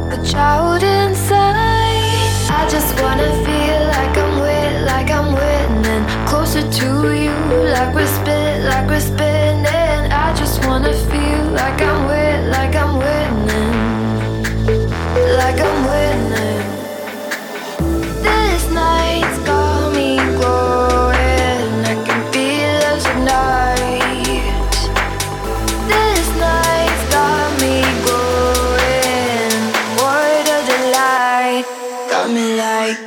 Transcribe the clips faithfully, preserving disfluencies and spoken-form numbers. like a child inside. I just wanna feel like I'm with, like I'm winning. Closer to you, like we're spin, like we're spinning. I just wanna feel like I'm with, like I'm winning, like I'm winning. This night's got me glowing. I can feel us tonight. This night's got me glowing. Word of the light got me like.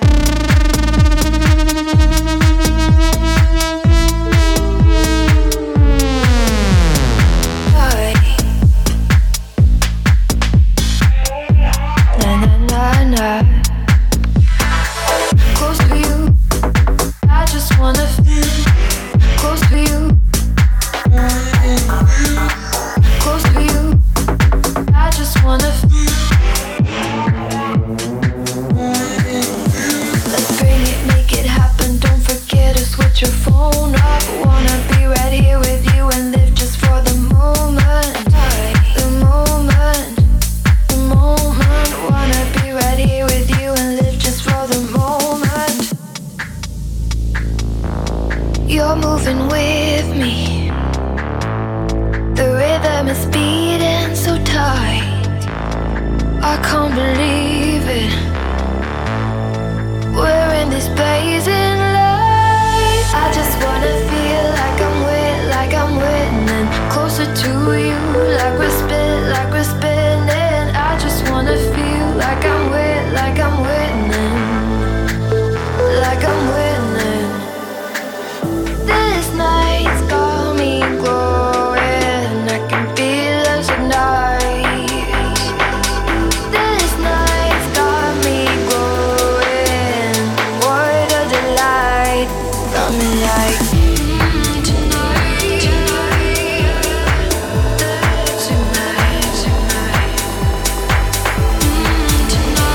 You're moving with me. The rhythm is beating so tight. I can't believe it. We're in this blazing light. I just wanna feel like I'm with, like I'm winning. Closer to you, like we're spin, like we're spinning. I just wanna feel like I'm with, like I'm winning, like I'm winning. Tonight, tonight, tonight, tonight, tonight.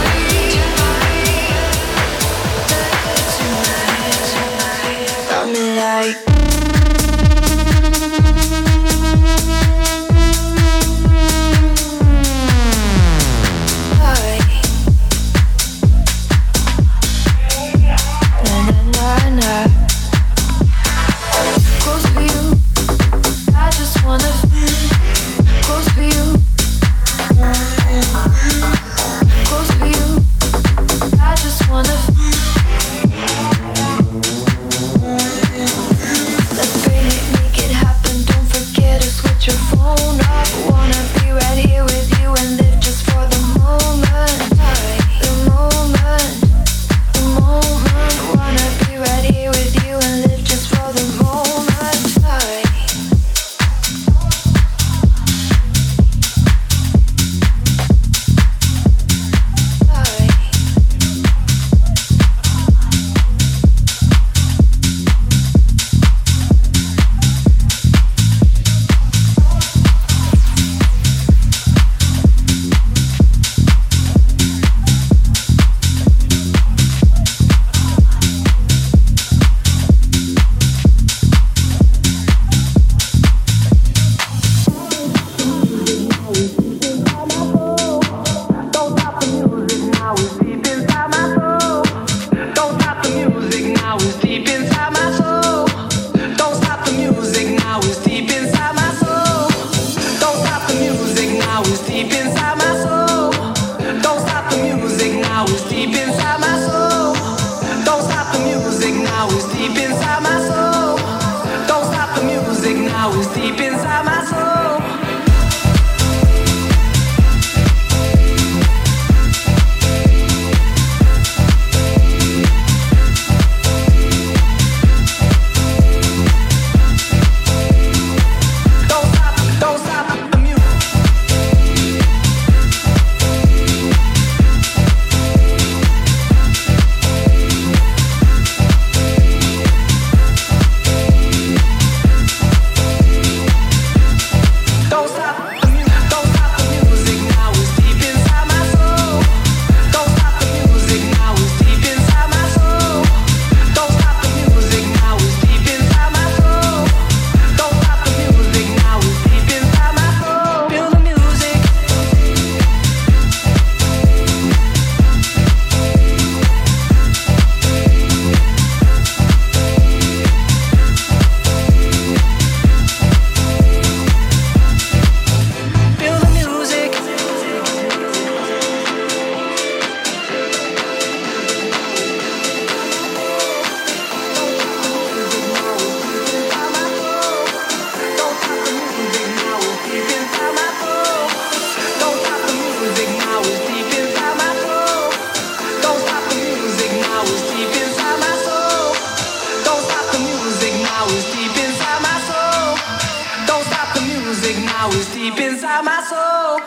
now is deep inside my soul.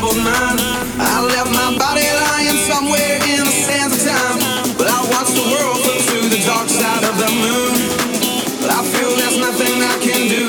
double nine. I left my body lying somewhere in the sands of time, but I watched the world flip to the dark side of the moon. But I feel there's nothing I can do.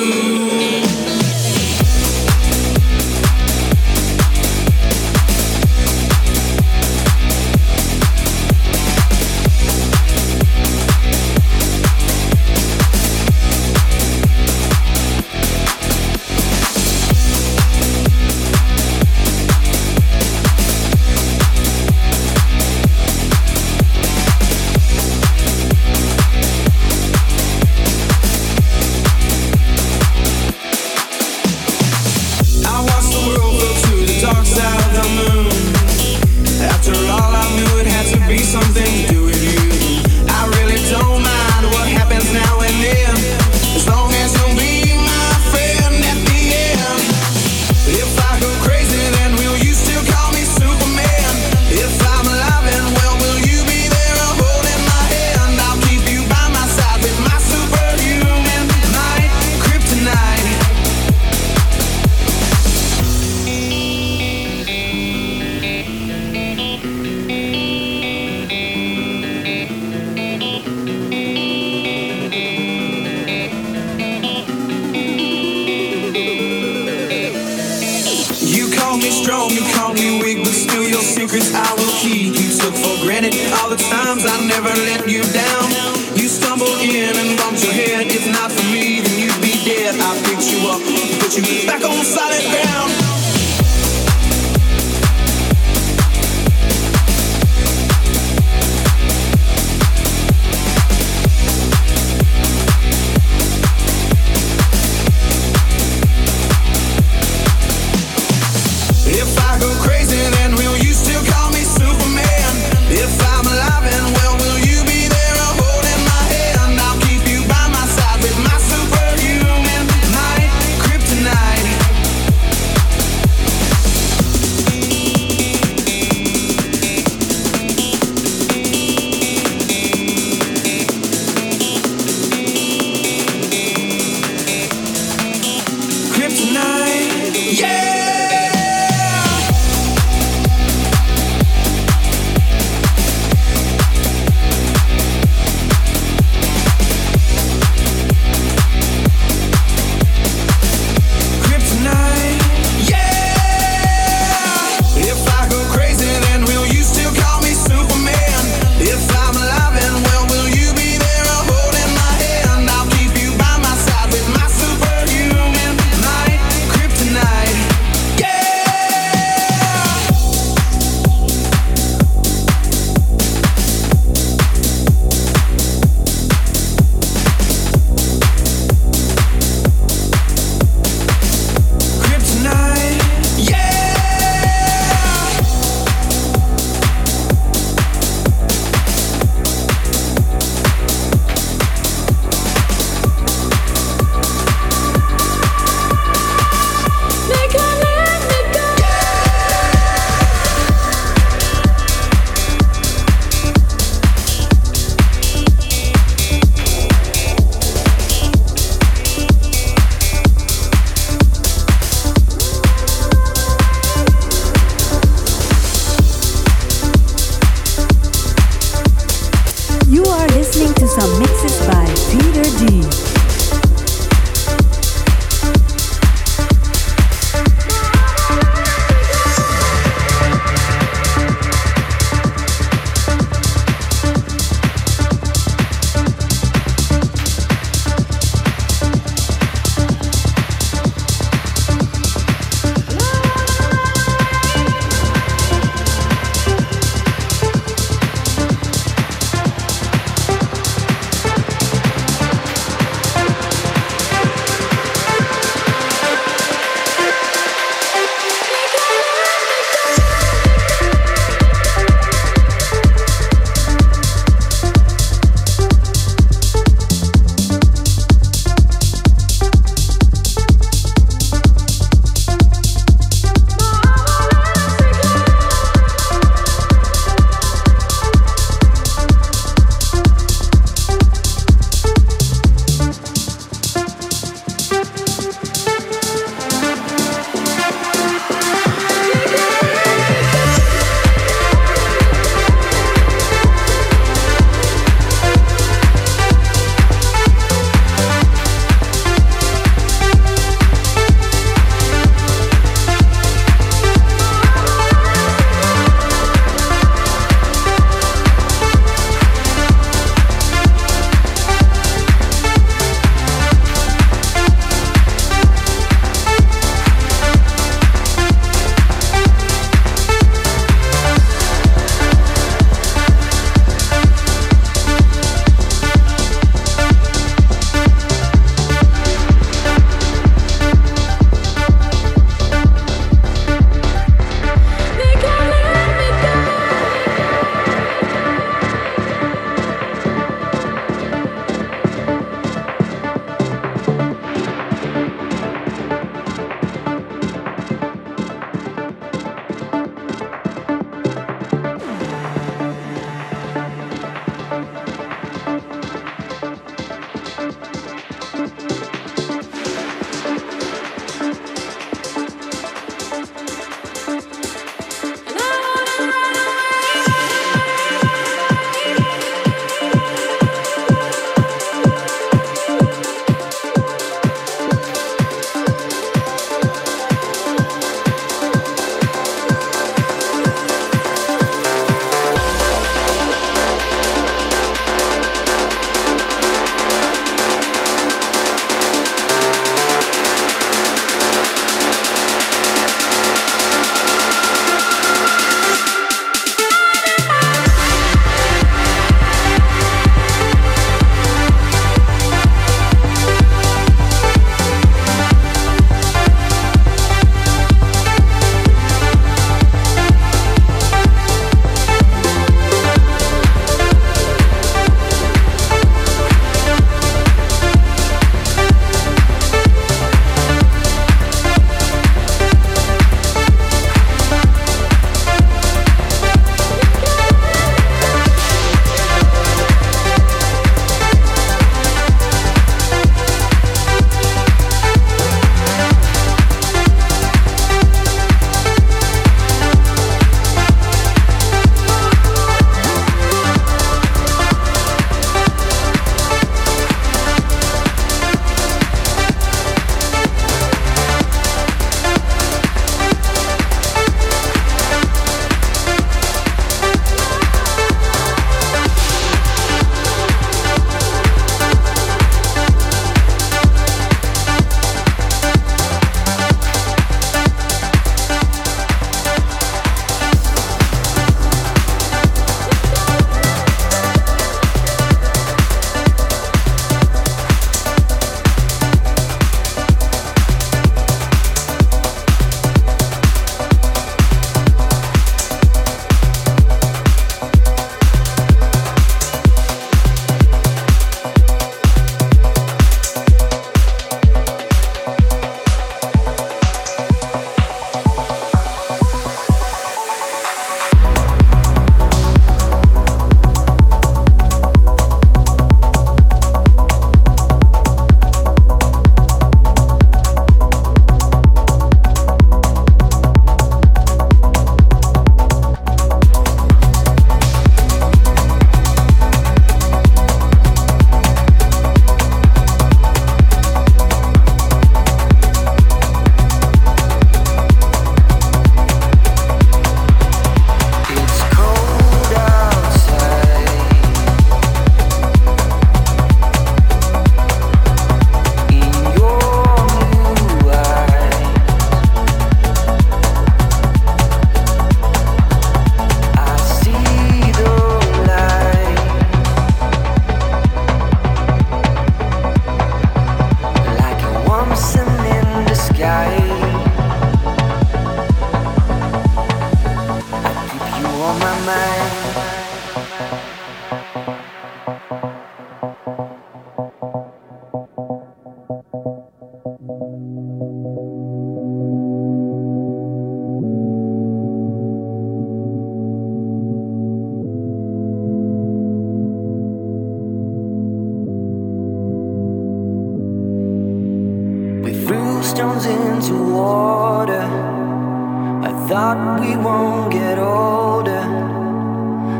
stones into water. I thought we won't get older.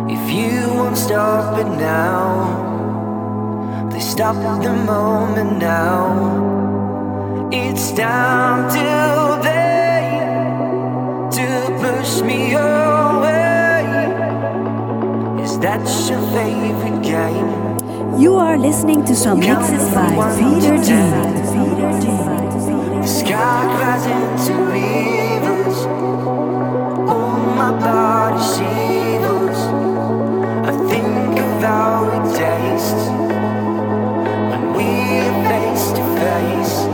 If you won't stop it now, please stop the moment now. It's time till they to push me away. Is that your favorite game? You are listening to some mixes by Peter D. The sky cries into rivers. Oh, my body shivers. I think of how it tastes when we're face to face.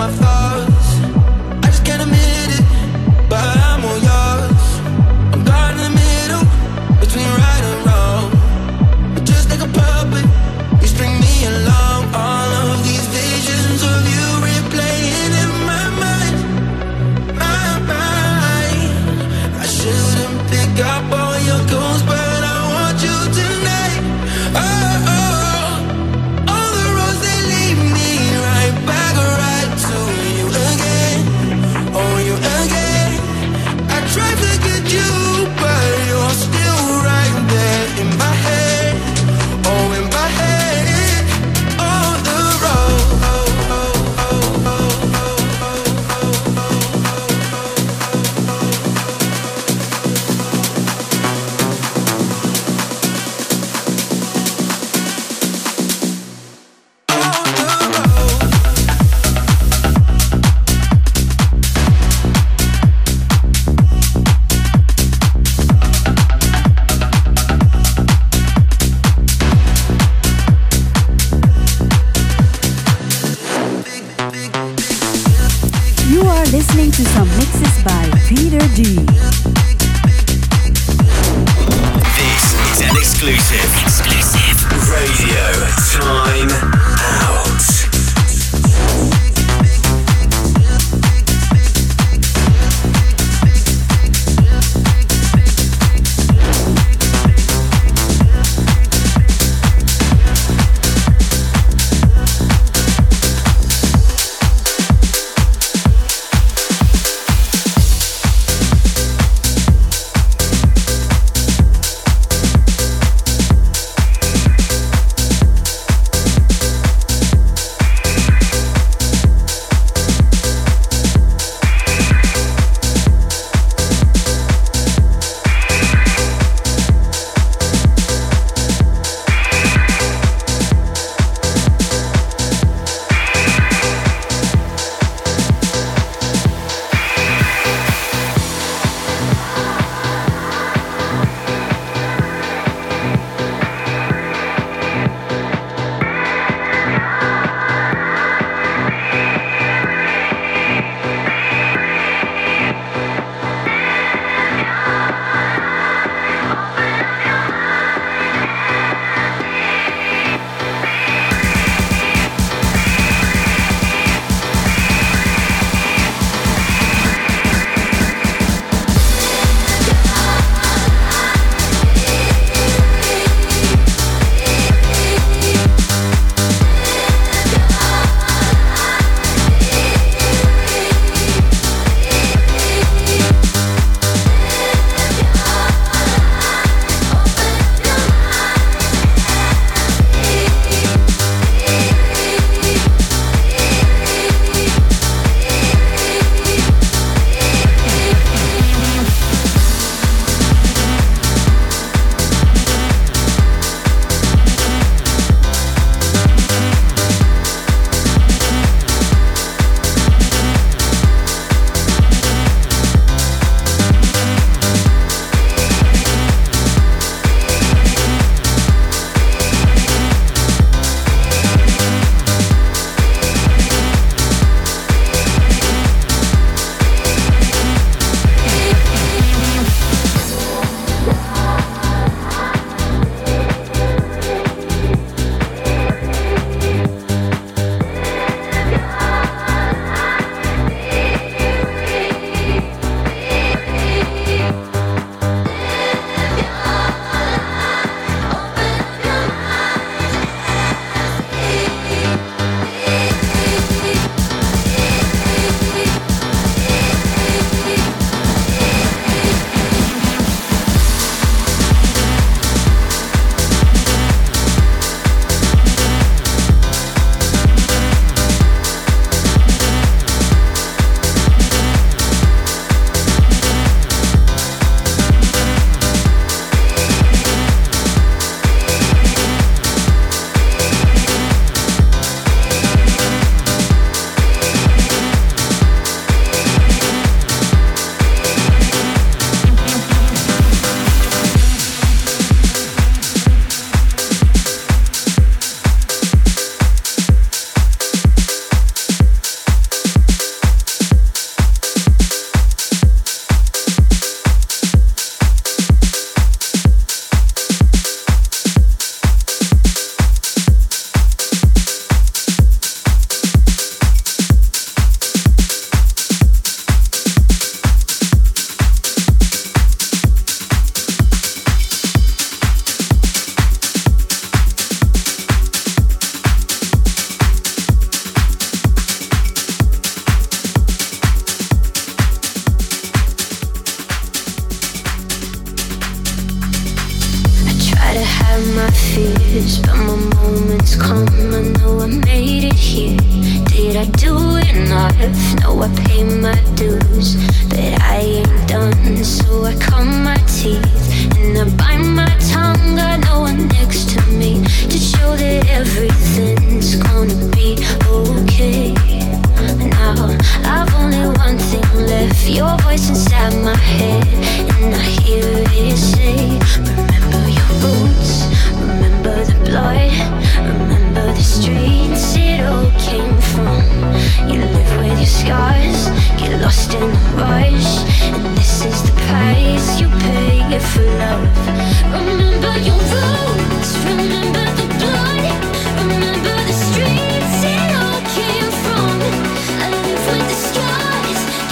my flaws. I just can't admit it, but I'm all yours. I'm caught in the middle between right and wrong. But just like a puppet, you string me along. All of these visions of you replaying in my mind, my mind. I shouldn't pick up all your goals, but I want you tonight. Oh, oh. this, but my moment's come. I know I made it here. Did I do it enough? No, I paid my dues, but I ain't done. So I comb my teeth and I bite my tongue. Got no one next to me to show that everything's gonna be okay. Now I've only one thing left, your voice inside my head, and I hear it say, remember your roots, remember the blood, remember the streets it all came from. You live with your scars, get lost in the rush, and this is the price you pay for love. Remember your roots, remember the blood, remember the streets it all came from. With the skies, get lost in the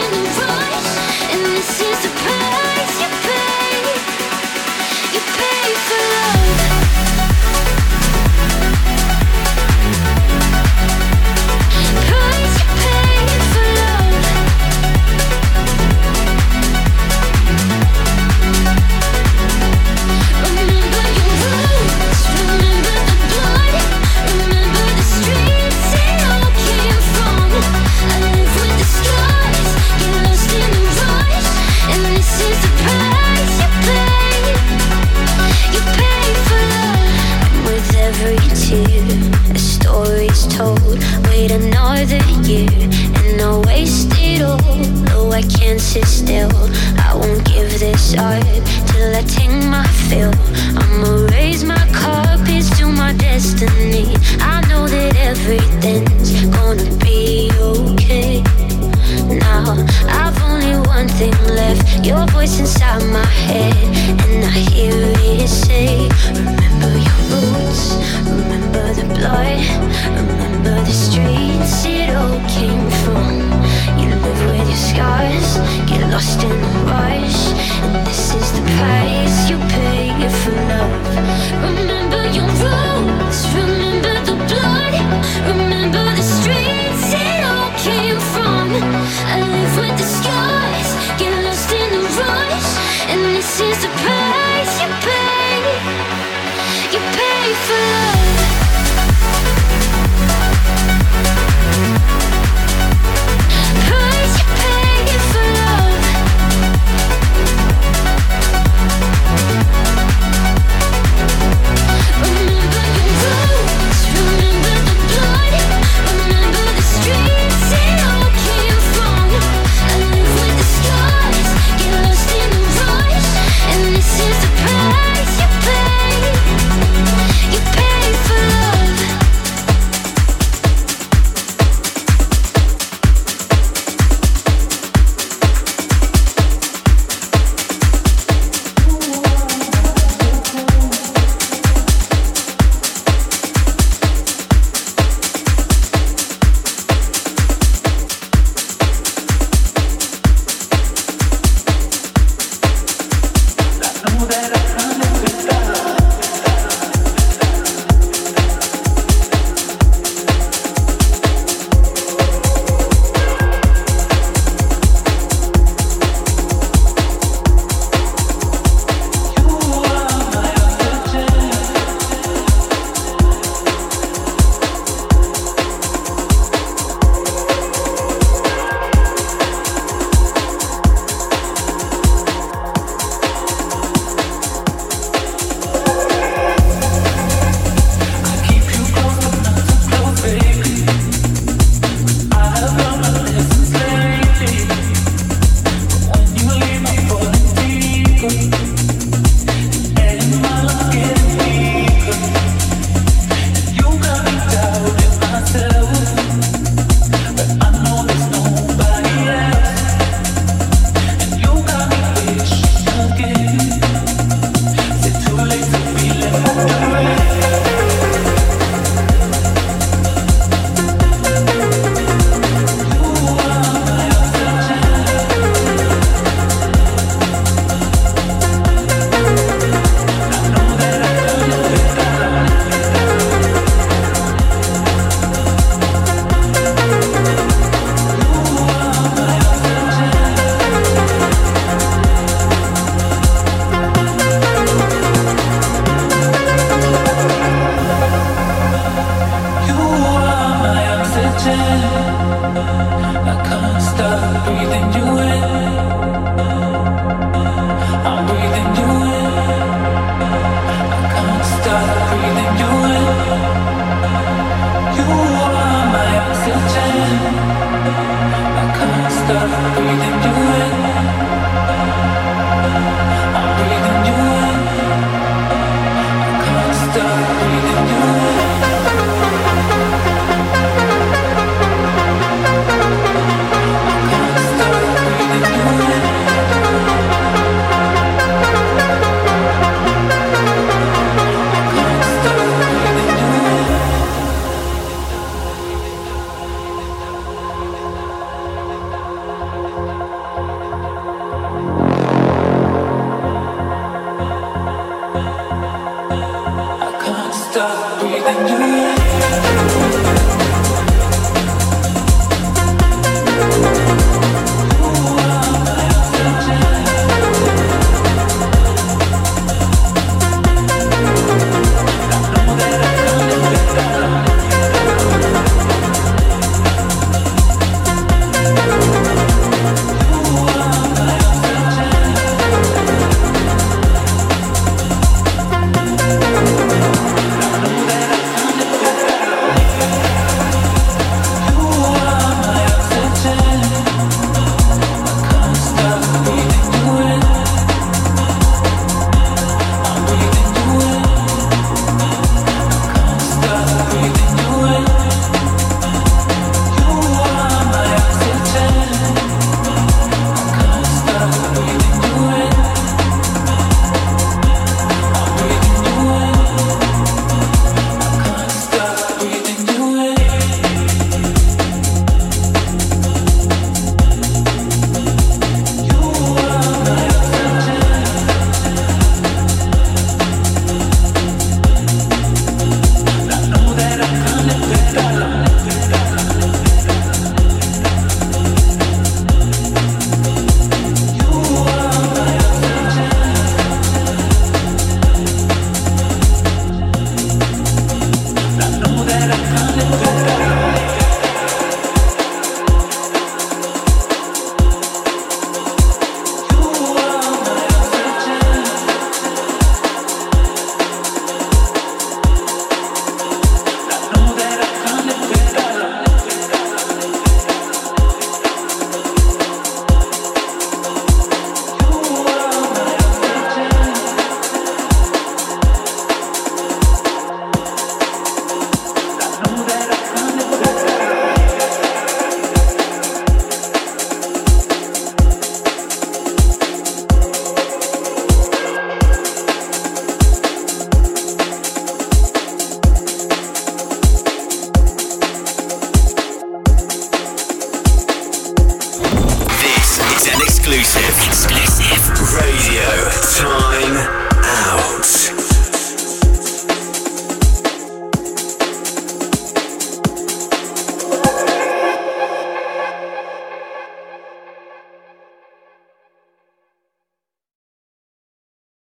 rush, and this is the price you pay. You pay for love. Price you pay for love. Remember your roots, remember the blood, remember the streets it all came from. I live with the skies, get lost in the rush, and this is the price you pay. You pay for love. And with every tear, a story's told. Wait another year, and I'll waste it all. Though I can't sit still, I won't give this up till I take my fill. I'ma raise my cup, it's to my destiny. I know that everything's gonna be okay. Now I've only one thing left, your voice inside my head, and I hear it say, remember your roots, remember the blood, remember the streets it all came from. You live with your scars, get lost in the rush, and this is the price you pay for love. Remember your roots, remember the blood, remember the streets it all came from. I live with the skies, get lost in the rush, and this is the price you pay. You pay for love. Price you pay for love. Remember your roots, remember the blood, remember the streets it all came from. I live with the scars, get lost in the rush, and this is the time. I can't stop breathing you in.